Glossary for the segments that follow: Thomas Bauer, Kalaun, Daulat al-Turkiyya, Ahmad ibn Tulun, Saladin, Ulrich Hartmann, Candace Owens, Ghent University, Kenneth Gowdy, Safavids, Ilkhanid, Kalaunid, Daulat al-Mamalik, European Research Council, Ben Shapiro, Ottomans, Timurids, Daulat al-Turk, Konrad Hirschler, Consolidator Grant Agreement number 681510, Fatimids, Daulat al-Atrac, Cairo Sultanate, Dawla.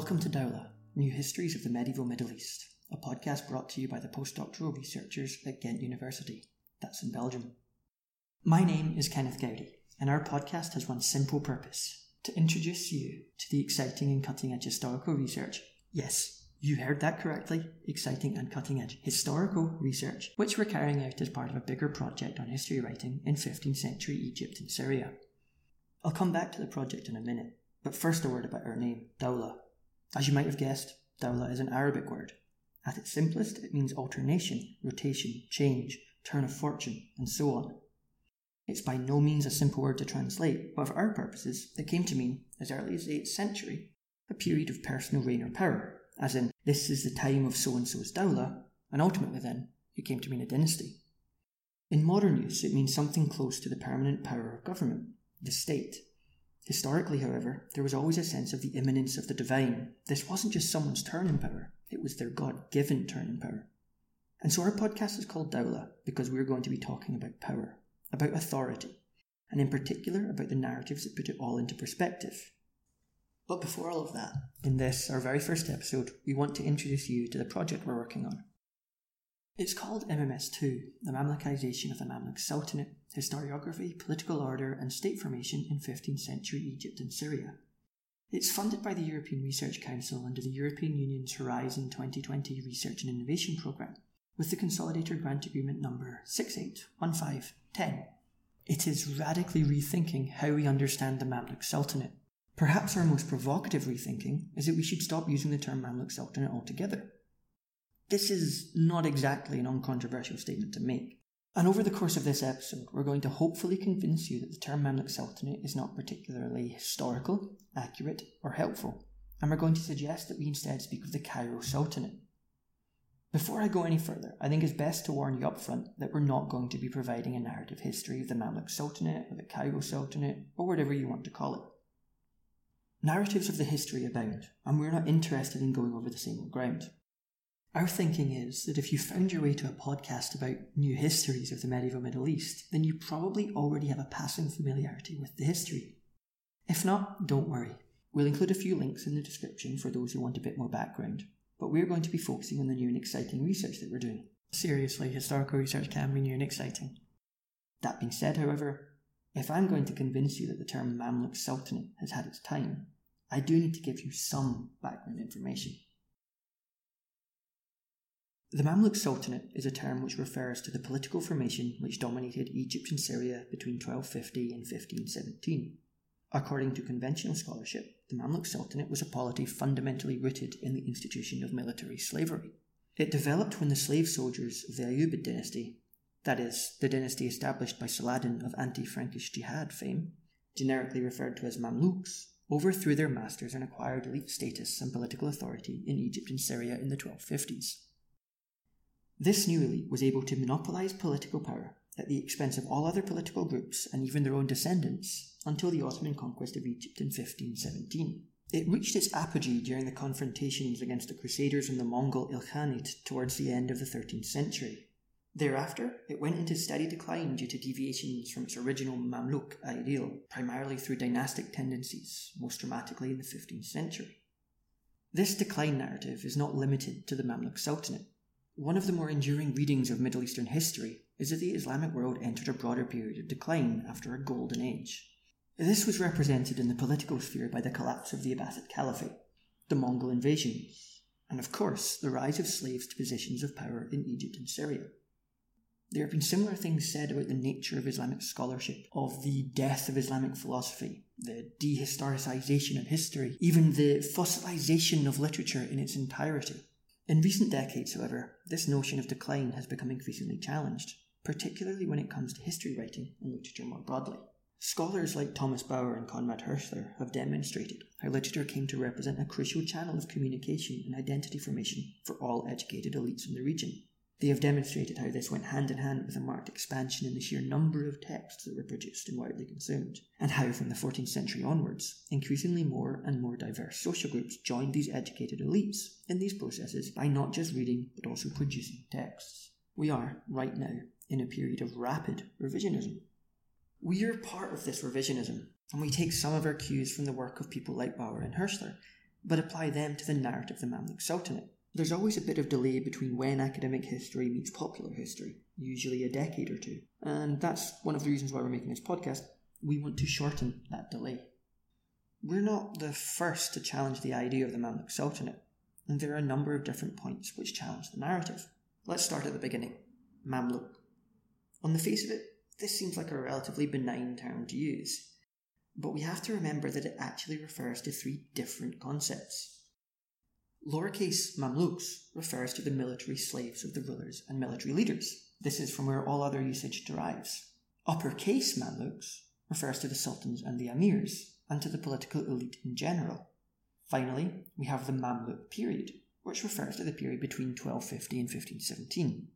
Welcome to Dawla, New Histories of the Medieval Middle East, a podcast brought to you by the postdoctoral researchers at Ghent University, that's in Belgium. My name is Kenneth Gowdy, and our podcast has one simple purpose, to introduce you to the exciting and cutting-edge historical research. Yes, you heard that correctly, exciting and cutting-edge historical research, which we're carrying out as part of a bigger project on history writing in 15th century Egypt and Syria. I'll come back to the project in a minute, but first a word about our name, Dawla. As you might have guessed, Dawla is an Arabic word. At its simplest, it means alternation, rotation, change, turn of fortune, and so on. It's by no means a simple word to translate, but for our purposes, it came to mean, as early as the 8th century, a period of personal reign or power, as in, this is the time of so-and-so's Dawla, and ultimately then, it came to mean a dynasty. In modern use, it means something close to the permanent power of government, the state. Historically, however, there was always a sense of the imminence of the divine. This wasn't just someone's turn in power, it was their God-given turn in power. And so our podcast is called Dawla because we're going to be talking about power, about authority, and in particular about the narratives that put it all into perspective. But before all of that, in this, our very first episode, we want to introduce you to the project we're working on. It's called MMS2, the Mamlukization of the Mamluk Sultanate, Historiography, Political Order and State Formation in 15th Century Egypt and Syria. It's funded by the European Research Council under the European Union's Horizon 2020 Research and Innovation Programme, with the Consolidator Grant Agreement number 681510. It is radically rethinking how we understand the Mamluk Sultanate. Perhaps our most provocative rethinking is that we should stop using the term Mamluk Sultanate altogether. This is not exactly an uncontroversial statement to make, and over the course of this episode we're going to hopefully convince you that the term Mamluk Sultanate is not particularly historical, accurate or helpful, and we're going to suggest that we instead speak of the Cairo Sultanate. Before I go any further, I think it's best to warn you up front that we're not going to be providing a narrative history of the Mamluk Sultanate or the Cairo Sultanate or whatever you want to call it. Narratives of the history abound, and we're not interested in going over the same old ground. Our thinking is that if you found your way to a podcast about new histories of the medieval Middle East, then you probably already have a passing familiarity with the history. If not, don't worry. We'll include a few links in the description for those who want a bit more background, but we're going to be focusing on the new and exciting research that we're doing. Seriously, historical research can be new and exciting. That being said, however, if I'm going to convince you that the term Mamluk Sultanate has had its time, I do need to give you some background information. The Mamluk Sultanate is a term which refers to the political formation which dominated Egypt and Syria between 1250 and 1517. According to conventional scholarship, the Mamluk Sultanate was a polity fundamentally rooted in the institution of military slavery. It developed when the slave soldiers of the Ayyubid dynasty, that is, the dynasty established by Saladin of anti-Frankish jihad fame, generically referred to as Mamluks, overthrew their masters and acquired elite status and political authority in Egypt and Syria in the 1250s. This new elite was able to monopolise political power at the expense of all other political groups and even their own descendants until the Ottoman conquest of Egypt in 1517. It reached its apogee during the confrontations against the Crusaders and the Mongol Ilkhanid towards the end of the 13th century. Thereafter, it went into steady decline due to deviations from its original Mamluk ideal, primarily through dynastic tendencies, most dramatically in the 15th century. This decline narrative is not limited to the Mamluk Sultanate. One of the more enduring readings of Middle Eastern history is that the Islamic world entered a broader period of decline after a golden age. This was represented in the political sphere by the collapse of the Abbasid Caliphate, the Mongol invasions, and of course the rise of slaves to positions of power in Egypt and Syria. There have been similar things said about the nature of Islamic scholarship, of the death of Islamic philosophy, the dehistoricization of history, even the fossilization of literature in its entirety. In recent decades, however, this notion of decline has become increasingly challenged, particularly when it comes to history writing and literature more broadly. Scholars like Thomas Bauer and Konrad Hirschler have demonstrated how literature came to represent a crucial channel of communication and identity formation for all educated elites in the region. They have demonstrated how this went hand in hand with a marked expansion in the sheer number of texts that were produced and widely consumed, and how from the 14th century onwards, increasingly more and more diverse social groups joined these educated elites in these processes by not just reading but also producing texts. We are, right now, in a period of rapid revisionism. We are part of this revisionism, and we take some of our cues from the work of people like Bauer and Hirschler, but apply them to the narrative of the Mamluk Sultanate. There's always a bit of delay between when academic history meets popular history, usually a decade or two, and that's one of the reasons why we're making this podcast. We want to shorten that delay. We're not the first to challenge the idea of the Mamluk Sultanate, and there are a number of different points which challenge the narrative. Let's start at the beginning. Mamluk. On the face of it, this seems like a relatively benign term to use, but we have to remember that it actually refers to three different concepts. Lowercase Mamluks refers to the military slaves of the rulers and military leaders. This is from where all other usage derives. Uppercase Mamluks refers to the sultans and the emirs, and to the political elite in general. Finally, we have the Mamluk period, which refers to the period between 1250 and 1517.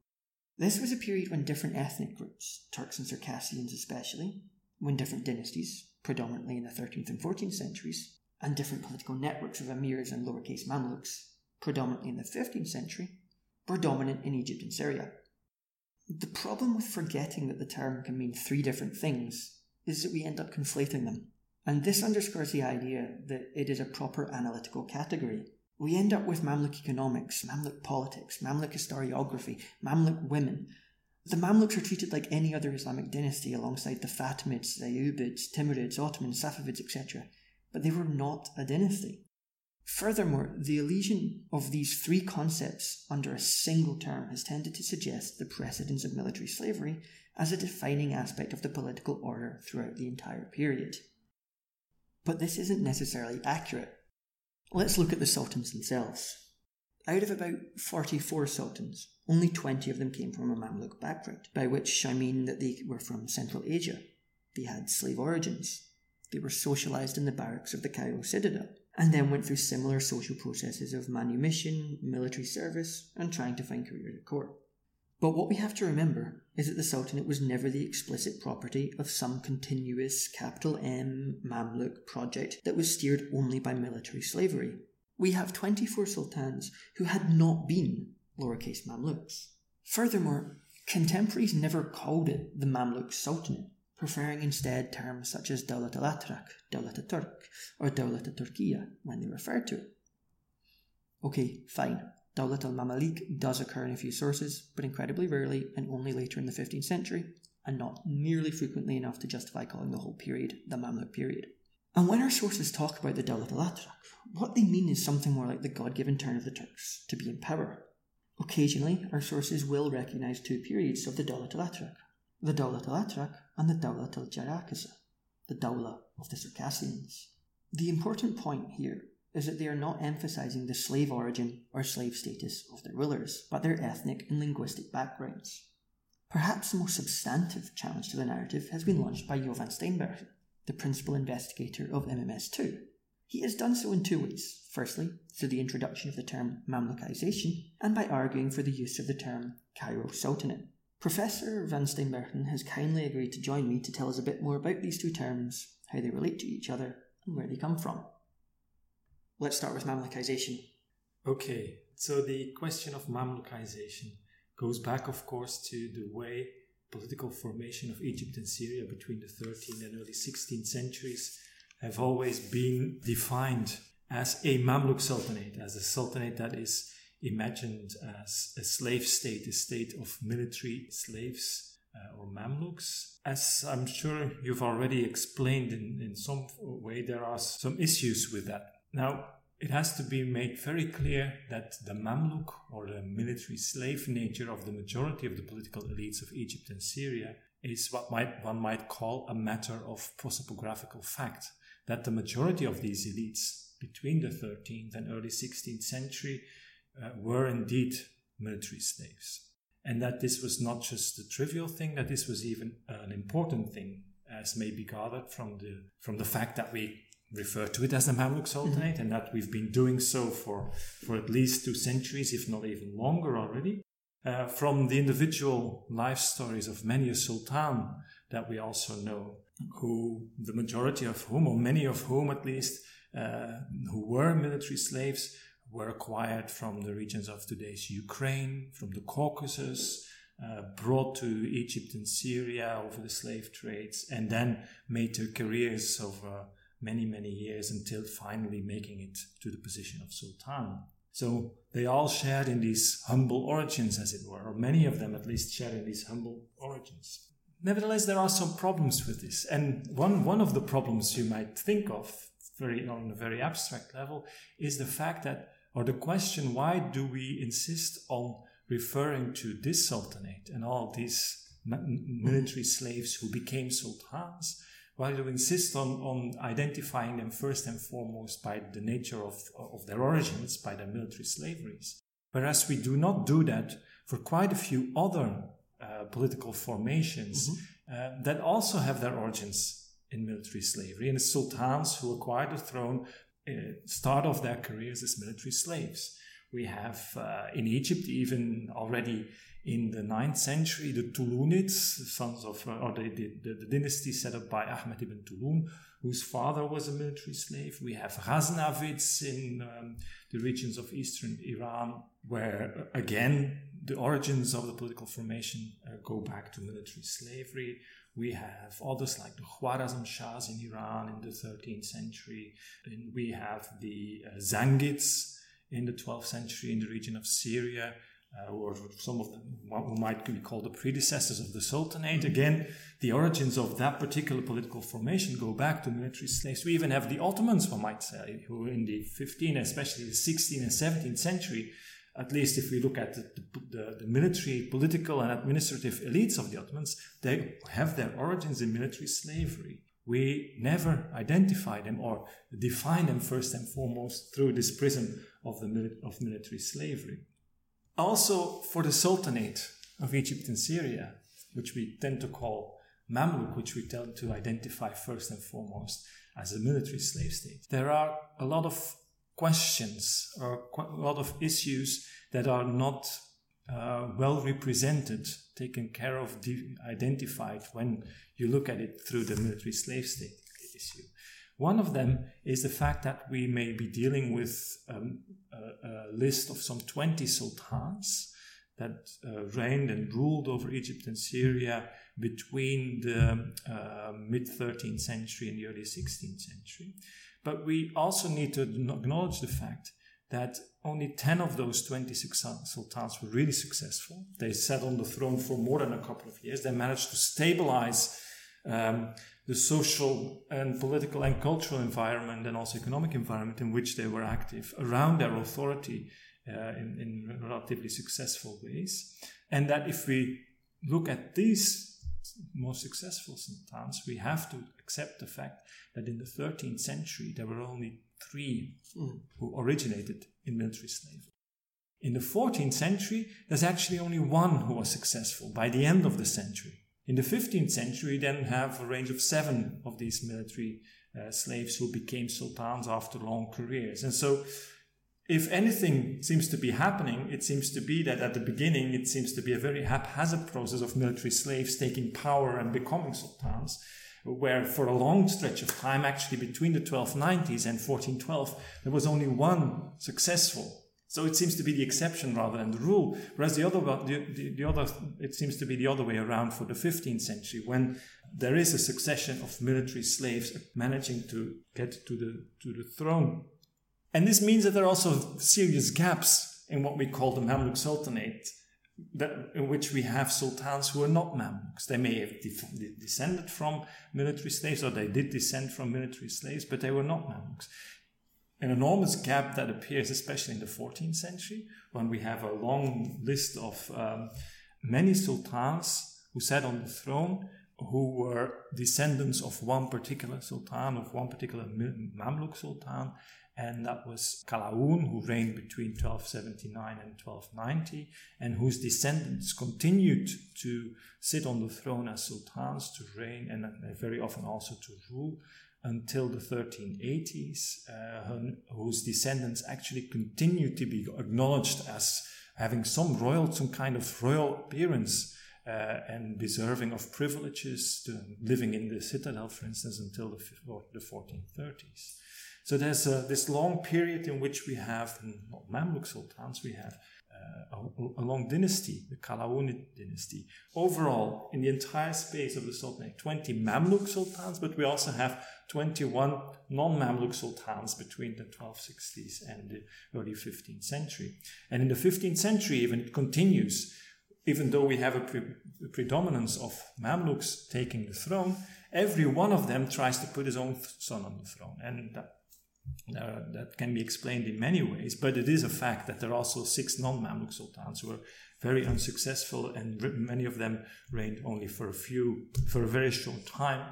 This was a period when different ethnic groups, Turks and Circassians especially, when different dynasties, predominantly in the 13th and 14th centuries, and different political networks of emirs and lowercase Mamluks, predominantly in the 15th century, were dominant in Egypt and Syria. The problem with forgetting that the term can mean three different things is that we end up conflating them, and this underscores the idea that it is a proper analytical category. We end up with Mamluk economics, Mamluk politics, Mamluk historiography, Mamluk women. The Mamluks are treated like any other Islamic dynasty alongside the Fatimids, the Ayyubids, Timurids, Ottomans, Safavids, etc., but they were not a dynasty. Furthermore, the elision of these three concepts under a single term has tended to suggest the precedence of military slavery as a defining aspect of the political order throughout the entire period. But this isn't necessarily accurate. Let's look at the sultans themselves. Out of about 44 sultans, only 20 of them came from a Mamluk background, by which I mean that they were from Central Asia. They had slave origins. They were socialised in the barracks of the Cairo citadel, and then went through similar social processes of manumission, military service, and trying to find careers at court. But what we have to remember is that the Sultanate was never the explicit property of some continuous capital M Mamluk project that was steered only by military slavery. We have 24 sultans who had not been lowercase Mamluks. Furthermore, contemporaries never called it the Mamluk Sultanate, preferring instead terms such as Daulat al-Atrac, Daulat al-Turk, or Daulat al-Turkiyya when they referred to it. Okay, fine. Daulat al-Mamalik does occur in a few sources, but incredibly rarely and only later in the 15th century, and not nearly frequently enough to justify calling the whole period the Mamluk period. And when our sources talk about the Daulat al-Atrac, what they mean is something more like the God-given turn of the Turks to be in power. Occasionally, our sources will recognise two periods of the Daulat al-Atrac and the Dawla Tel Jarakasa, the Dawla of the Circassians. The important point here is that they are not emphasising the slave origin or slave status of their rulers, but their ethnic and linguistic backgrounds. Perhaps the most substantive challenge to the narrative has been launched by Jo Van Steenbergen, the principal investigator of MMS2. He has done so in two ways. Firstly, through the introduction of the term Mamlukization, and by arguing for the use of the term Cairo Sultanate. Professor Van Steenbergen has kindly agreed to join me to tell us a bit more about these two terms, how they relate to each other, and where they come from. Let's start with Mamlukization. Okay, so the question of Mamlukization goes back, of course, to the way political formation of Egypt and Syria between the 13th and early 16th centuries have always been defined as a Mamluk Sultanate, as a sultanate that is imagined as a slave state, a state of military slaves or Mamluks. As I'm sure you've already explained in some way, there are some issues with that. Now, it has to be made very clear that the Mamluk, or the military slave nature of the majority of the political elites of Egypt and Syria, is what one might call a matter of prosopographical fact, that the majority of these elites between the 13th and early 16th century were indeed military slaves. And that this was not just a trivial thing, that this was even an important thing, as may be gathered from the fact that we refer to it as the Mamluk Sultanate, and that we've been doing so for at least 2 centuries, if not even longer already. From the individual life stories of many a sultan that we also know, who the majority of whom, or many of whom at least, who were military slaves, were acquired from the regions of today's Ukraine, from the Caucasus, brought to Egypt and Syria over the slave trades, and then made their careers of many, many years until finally making it to the position of sultan. So they all shared in these humble origins, as it were, or many of them at least shared in these humble origins. Nevertheless, there are some problems with this. And one of the problems you might think of on a very abstract level is the fact that, or the question, why do we insist on referring to this sultanate and all these military slaves who became sultans? Why do we insist on identifying them first and foremost by the nature of their origins, by their military slaveries? Whereas we do not do that for quite a few other political formations that also have their origins in military slavery. And the sultans who acquired the throne start off their careers as military slaves. We have in Egypt, even already in the 9th century, the Tulunids, the dynasty set up by Ahmad ibn Tulun, whose father was a military slave. We have Ghaznavids in the regions of eastern Iran, where again the origins of the political formation go back to military slavery. We have others like the Khwarezm Shahs in Iran in the 13th century, and we have the Zangids in the 12th century in the region of Syria, or some of them who might be called the predecessors of the Sultanate. Again, the origins of that particular political formation go back to military slaves. We even have the Ottomans, one might say, who in the 15th, especially the 16th and 17th century, at least if we look at the military, political and administrative elites of the Ottomans, they have their origins in military slavery. We never identify them or define them first and foremost through this prism of military slavery. Also, for the Sultanate of Egypt and Syria, which we tend to call Mamluk, which we tend to identify first and foremost as a military slave state, there are a lot of questions or a lot of issues that are not well represented, taken care of, identified when you look at it through the military slave state issue. One of them is the fact that we may be dealing with a list of some 20 sultans that reigned and ruled over Egypt and Syria between the mid-13th century and the early 16th century. But we also need to acknowledge the fact that only 10 of those 20 sultans were really successful. They sat on the throne for more than a couple of years. They managed to stabilize the social and political and cultural environment and also economic environment in which they were active around their authority in relatively successful ways. And that if we look at these more successful sultans, we have to accept the fact that in the 13th century there were only 3 who originated in military slavery. In the 14th century, there's actually only 1 who was successful by the end of the century. In the 15th century, then have a range of 7 of these military slaves who became sultans after long careers. And so, if anything seems to be happening, it seems to be that at the beginning, it seems to be a very haphazard process of military slaves taking power and becoming sultans, where for a long stretch of time, actually between the 1290s and 1412, there was only 1 successful. So it seems to be the exception rather than the rule, whereas it seems to be the other way around for the 15th century, when there is a succession of military slaves managing to get to the throne. And this means that there are also serious gaps in what we call the Mamluk Sultanate, in which we have sultans who are not Mamluks. They may have descended from military slaves, or they did descend from military slaves, but they were not Mamluks. An enormous gap that appears especially in the 14th century, when we have a long list of many sultans who sat on the throne who were descendants of one particular sultan, of one particular Mamluk sultan, and that was Kalaun, who reigned between 1279 and 1290, and whose descendants continued to sit on the throne as sultans, to reign, and very often also to rule, until the 1380s, whose descendants actually continued to be acknowledged as having some kind of royal appearance and deserving of privileges, living in the citadel, for instance, until the 1430s. So there's this long period in which we have not Mamluk sultans, we have a long dynasty, the Kalaunid dynasty. Overall, in the entire space of the Sultanate, 20 Mamluk sultans, but we also have 21 non-Mamluk sultans between the 1260s and the early 15th century. And in the 15th century, even it continues, even though we have a predominance of Mamluks taking the throne, every one of them tries to put his own son on the throne. And that can be explained in many ways, but it is a fact that there are also 6 non-Mamluk sultans who were very unsuccessful, and many of them reigned only for a very short time.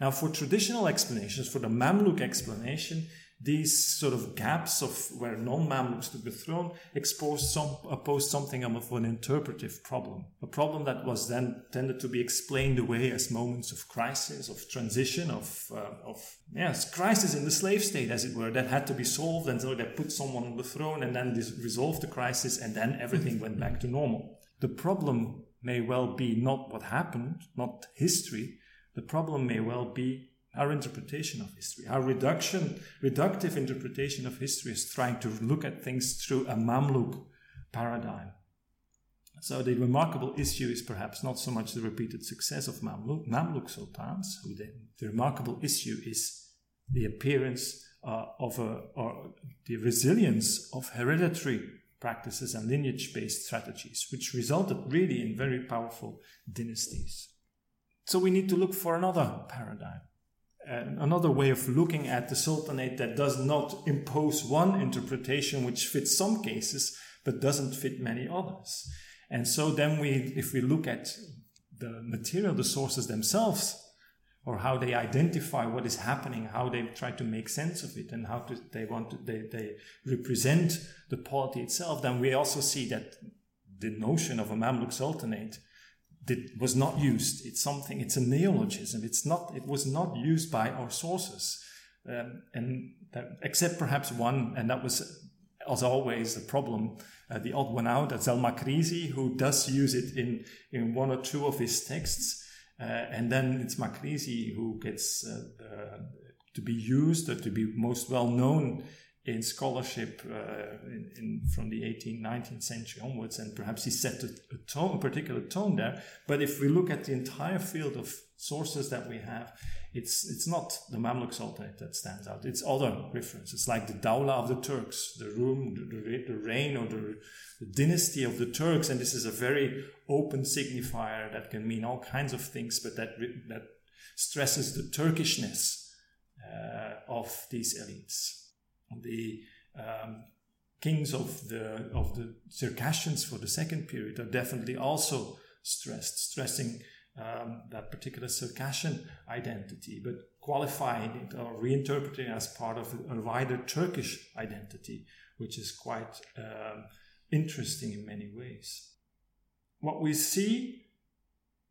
Now, for traditional explanations, for the Mamluk explanation, these sort of gaps of where non-Mamluks took the throne opposed something of an interpretive problem, a problem that was then tended to be explained away as moments of crisis, of transition, crisis in the slave state, as it were, that had to be solved, and so they put someone on the throne and then resolved the crisis, and then everything went back to normal. The problem may well be not what happened, not history. The problem may well be our interpretation of history, our reductive interpretation of history is trying to look at things through a Mamluk paradigm. So the remarkable issue is perhaps not so much the repeated success of Mamluk sultans. The remarkable issue is the appearance or the resilience of hereditary practices and lineage-based strategies, which resulted really in very powerful dynasties. So we need to look for another paradigm, another way of looking at the Sultanate that does not impose one interpretation which fits some cases but doesn't fit many others. And so then if we look at the material, the sources themselves, or how they identify what is happening, how they try to make sense of it, and they represent the polity itself, then we also see that the notion of a Mamluk Sultanate that was not used. It's a neologism. It was not used by our sources, except perhaps one, and that was, as always, the problem, the odd one out. That's al-Makrizi, who does use it in one or two of his texts, and then it's Makrizi who gets to be used or to be most well known in scholarship from the 18th, 19th century onwards, and perhaps he set a particular tone there. But if we look at the entire field of sources that we have, it's not the Mamluk Sultanate that stands out. It's other references, like the Dawla of the Turks, the reign or the dynasty of the Turks, and this is a very open signifier that can mean all kinds of things, but that stresses the Turkishness of these elites. The kings of the Circassians for the second period are definitely also stressing that particular Circassian identity, but qualifying it or reinterpreting it as part of a wider Turkish identity, which is quite interesting in many ways. What we see,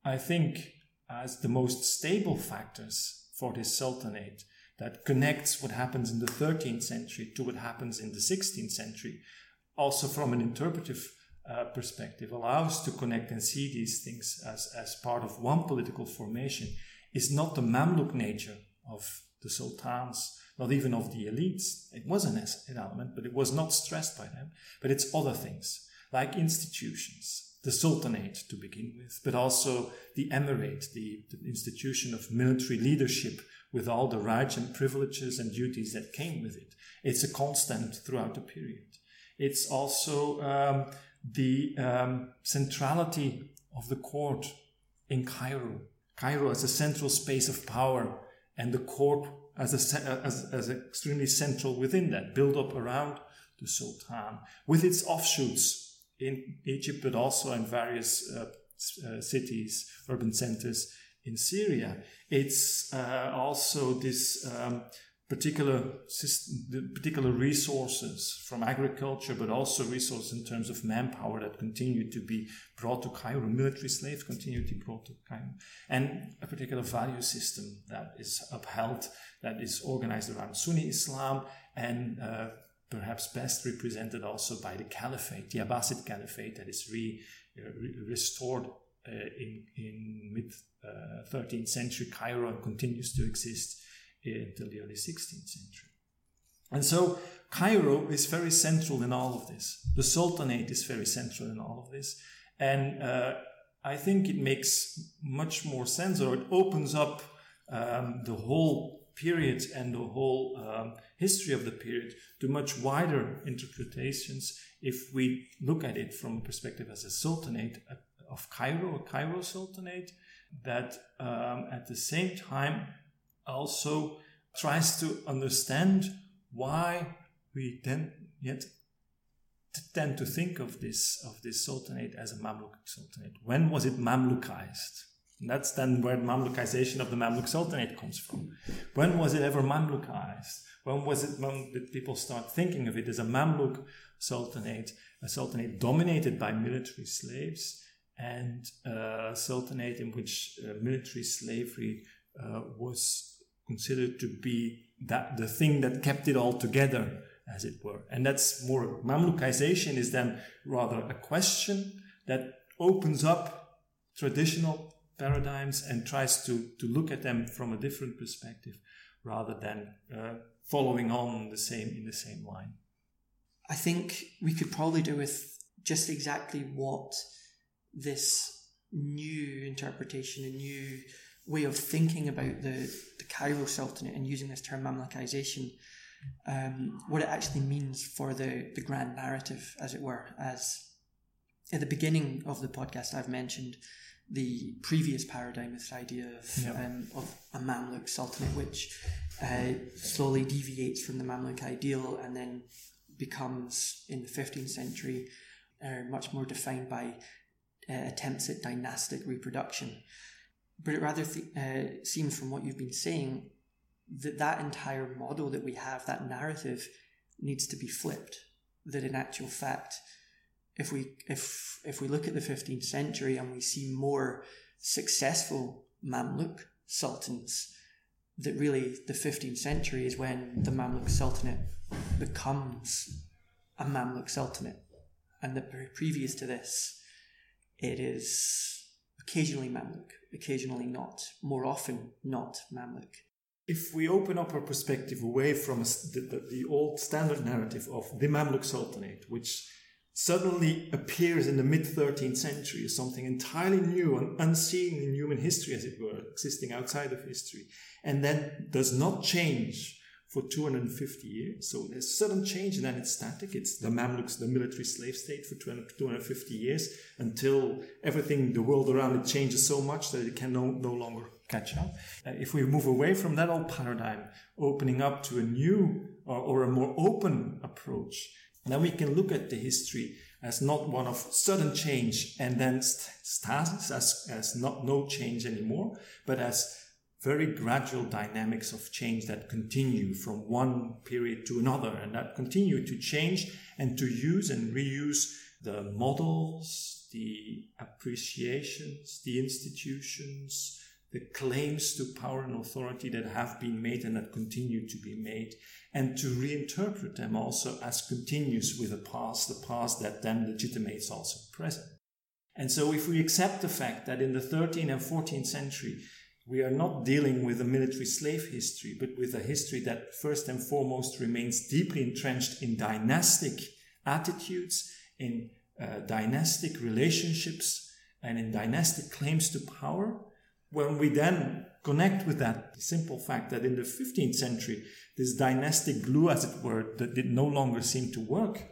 I think, as the most stable factors for this sultanate that connects what happens in the 13th century to what happens in the 16th century, also from an interpretive perspective, allows to connect and see these things as part of one political formation, is not the Mamluk nature of the sultans, not even of the elites. It was an element, but it was not stressed by them. But it's other things, like institutions. The Sultanate to begin with, but also the Emirate, the institution of military leadership with all the rights and privileges and duties that came with it. It's a constant throughout the period. It's also the centrality of the court in Cairo. Cairo as a central space of power, and the court as extremely central within that, built up around the Sultan, with its offshoots in Egypt, but also in various cities, urban centers in Syria. It's also this particular resources from agriculture, but also resources in terms of manpower that continue to be brought to Cairo. Military slaves continue to be brought to Cairo. And a particular value system that is upheld, that is organized around Sunni Islam, and perhaps best represented also by the Caliphate, the Abbasid Caliphate, that is restored in mid-13th century Cairo and continues to exist until the early 16th century. And so Cairo is very central in all of this. The Sultanate is very central in all of this. And I think it makes much more sense, or it opens up the whole period and the whole history of the period to much wider interpretations if we look at it from a perspective as a sultanate of Cairo, a Cairo sultanate that at the same time also tries to understand why we tend to think of this sultanate as a Mamluk sultanate. When was it Mamlukized? And that's then where Mamlukization of the Mamluk Sultanate comes from. When was it ever Mamlukized? When did people start thinking of it as a Mamluk Sultanate, a sultanate dominated by military slaves, and a sultanate in which military slavery was considered to be the thing that kept it all together, as it were. And that's more, Mamlukization is then rather a question that opens up traditional paradigms and tries to look at them from a different perspective rather than following on in the same line. I think we could probably do with just exactly what this new interpretation, a new way of thinking about the Cairo Sultanate and using this term Mamlukization, what it actually means for the grand narrative, as it were. As at the beginning of the podcast I've mentioned the previous paradigm, this idea of a Mamluk Sultanate, which slowly deviates from the Mamluk ideal and then becomes, in the 15th century, much more defined by attempts at dynastic reproduction. But it rather seems from what you've been saying that entire model that we have, that narrative, needs to be flipped. That in actual fact, if we look at the 15th century and we see more successful Mamluk sultans, that really the 15th century is when the Mamluk Sultanate becomes a Mamluk Sultanate. And previous to this, it is occasionally Mamluk, occasionally not, more often not Mamluk. If we open up our perspective away from the old standard narrative of the Mamluk Sultanate, which suddenly appears in the mid-13th century as something entirely new and unseen in human history, as it were, existing outside of history, and then does not change for 250 years. So there's a sudden change and then it's static. It's the Mamluks, the military slave state for 250 years, until everything, the world around it, changes so much that it can no longer catch up. If we move away from that old paradigm, opening up to a new or a more open approach, then we can look at the history as not one of sudden change and then stasis, as not no change anymore, but as very gradual dynamics of change that continue from one period to another, and that continue to change and to use and reuse the models, the appreciations, the institutions, the claims to power and authority that have been made and that continue to be made, and to reinterpret them also as continuous with the past that then legitimates also present. And so if we accept the fact that in the 13th and 14th century, we are not dealing with a military slave history, but with a history that first and foremost remains deeply entrenched in dynastic attitudes, in dynastic relationships, and in dynastic claims to power. When we then connect with that simple fact that in the 15th century, this dynastic glue, as it were, that did no longer seem to work,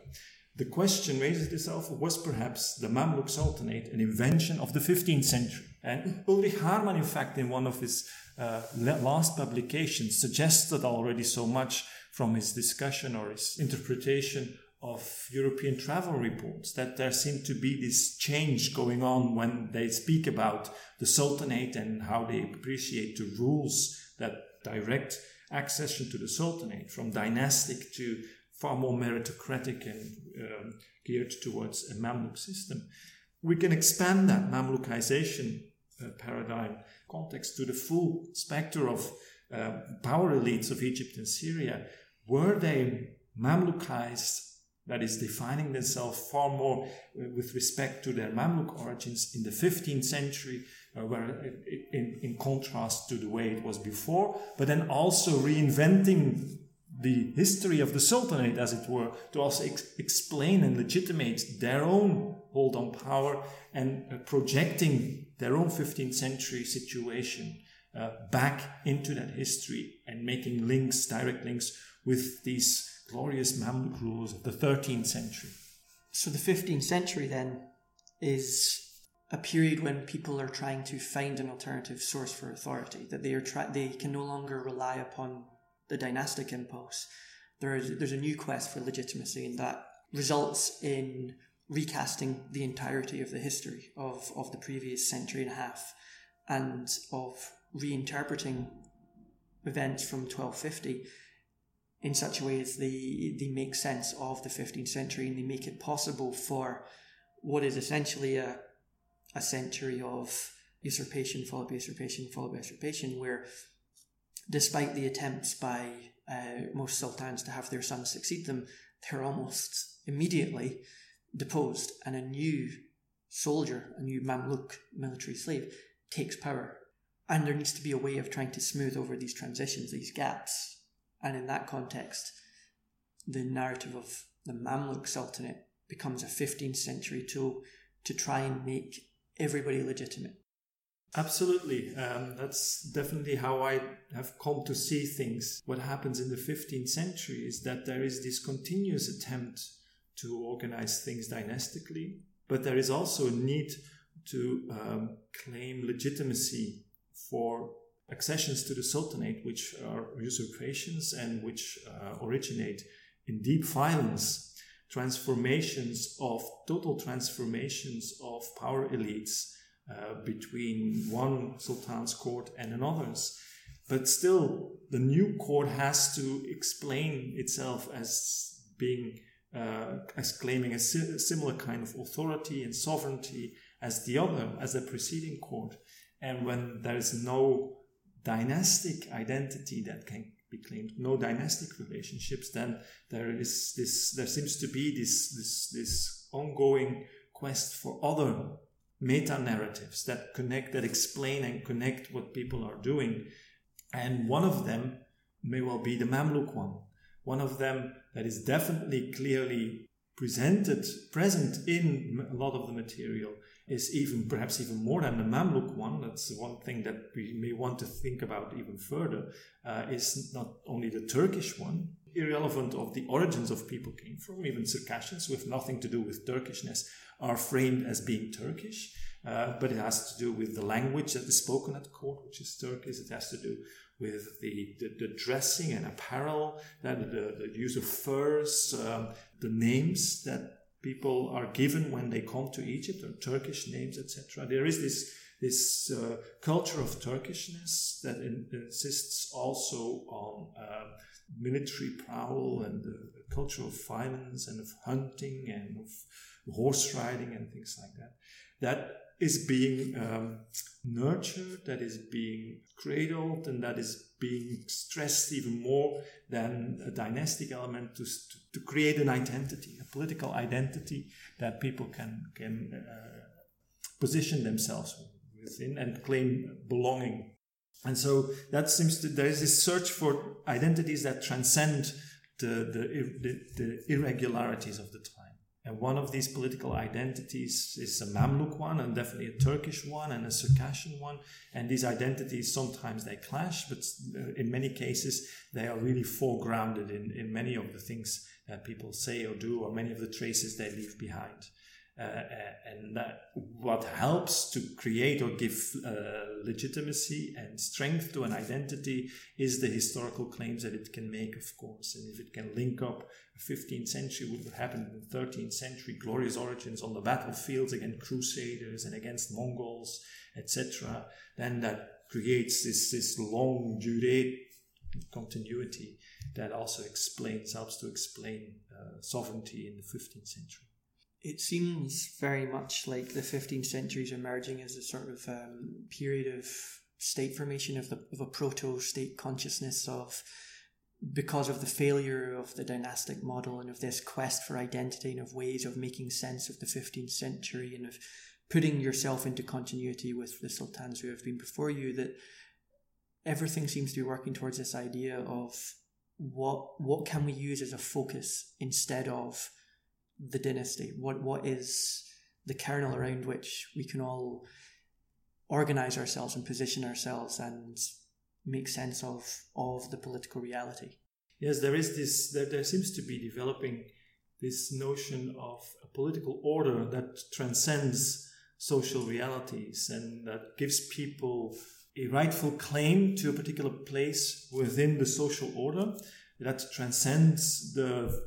the question raises itself, was perhaps the Mamluk Sultanate an invention of the 15th century? And Ulrich Hartmann, in fact, in one of his last publications, suggested already so much from his discussion or his interpretation of European travel reports, that there seemed to be this change going on when they speak about the Sultanate and how they appreciate the rules that direct accession to the Sultanate, from dynastic to far more meritocratic and geared towards a Mamluk system. We can expand that Mamlukization paradigm context to the full spectre of power elites of Egypt and Syria. Were they Mamlukized, that is, defining themselves far more with respect to their Mamluk origins in the 15th century, where in contrast to the way it was before, but then also reinventing the history of the Sultanate, as it were, to also explain and legitimate their own hold on power and projecting their own 15th century situation back into that history and making links, direct links, with these glorious Mamluk rulers of the 13th century. So the 15th century then is a period when people are trying to find an alternative source for authority, that they can no longer rely upon the dynastic impulse. There's a new quest for legitimacy, and that results in recasting the entirety of the history of the previous century and a half, and of reinterpreting events from 1250 in such a way as they make sense of the 15th century, and they make it possible for what is essentially a century of usurpation, followed by usurpation, followed by usurpation, where despite the attempts by most sultans to have their sons succeed them, they're almost immediately deposed, and a new soldier, a new Mamluk military slave, takes power. And there needs to be a way of trying to smooth over these transitions, these gaps. And in that context, the narrative of the Mamluk Sultanate becomes a 15th century tool to try and make everybody legitimate. Absolutely. That's definitely how I have come to see things. What happens in the 15th century is that there is this continuous attempt to organize things dynastically, but there is also a need to claim legitimacy for accessions to the Sultanate, which are usurpations and which originate in deep violence, total transformations of power elites between one sultan's court and another's. But still, the new court has to explain itself as being as claiming a similar kind of authority and sovereignty as the other, as the preceding court. And when there is no dynastic identity that can be claimed, no dynastic relationships, then there seems to be this ongoing quest for other meta-narratives that connect, that explain and connect what people are doing. And one of them may well be the Mamluk one. One of them that is definitely clearly present in a lot of the material is perhaps even more than the Mamluk one. That's one thing that we may want to think about even further, is not only the Turkish one, irrelevant of the origins of people came from. Even Circassians with nothing to do with Turkishness are framed as being Turkish, but it has to do with the language that is spoken at court, which is Turkish. It has to do with the dressing and apparel, the use of furs, the names that people are given when they come to Egypt, or Turkish names, etc. There is this culture of Turkishness that insists also on military prowl and the culture of violence and of hunting and of horse riding and things like that. That is being nurtured, that is being cradled, and that is being stressed even more than a dynastic element to create an identity, a political identity that people can position themselves within and claim belonging. And so there is this search for identities that transcend the irregularities of the time. And one of these political identities is a Mamluk one, and definitely a Turkish one, and a Circassian one. And these identities, sometimes they clash, but in many cases, they are really foregrounded in many of the things that people say or do, or many of the traces they leave behind. And that what helps to create or give legitimacy and strength to an identity is the historical claims that it can make, of course. And if it can link up 15th century, what happened in the 13th century, glorious origins on the battlefields against crusaders and against Mongols, etc., then that creates this long durée continuity that also helps to explain sovereignty in the 15th century. It seems very much like the 15th century is emerging as a sort of period of state formation, of a proto-state consciousness, because of the failure of the dynastic model and of this quest for identity and of ways of making sense of the 15th century and of putting yourself into continuity with the sultans who have been before you, that everything seems to be working towards this idea of what can we use as a focus instead of the dynasty? What is the kernel around which we can all organize ourselves and position ourselves and make sense of the political reality? Yes, there seems to be developing this notion of a political order that transcends social realities and that gives people a rightful claim to a particular place within the social order that transcends the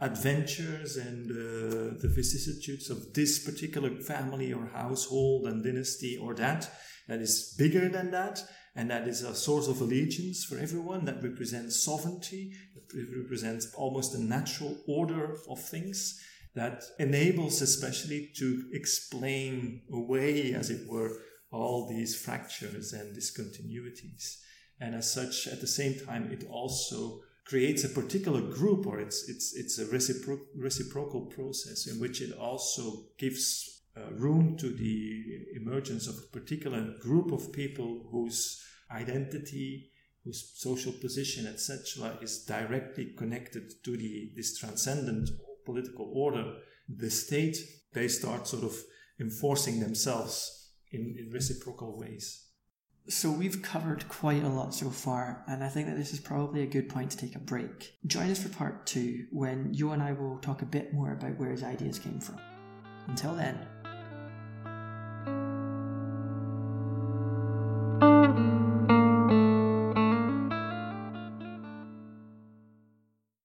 adventures and the vicissitudes of this particular family or household and dynasty or that is bigger than that, and that is a source of allegiance for everyone, that represents sovereignty, that represents almost a natural order of things, that enables especially to explain away, as it were, all these fractures and discontinuities. And as such, at the same time, it also creates a particular group, or it's a reciprocal process in which it also gives room to the emergence of a particular group of people whose identity, whose social position, etc., is directly connected to this transcendent political order, the state. They start sort of enforcing themselves in reciprocal ways. So we've covered quite a lot so far, and I think that this is probably a good point to take a break. Join us for part 2, when you and I will talk a bit more about where his ideas came from. Until then,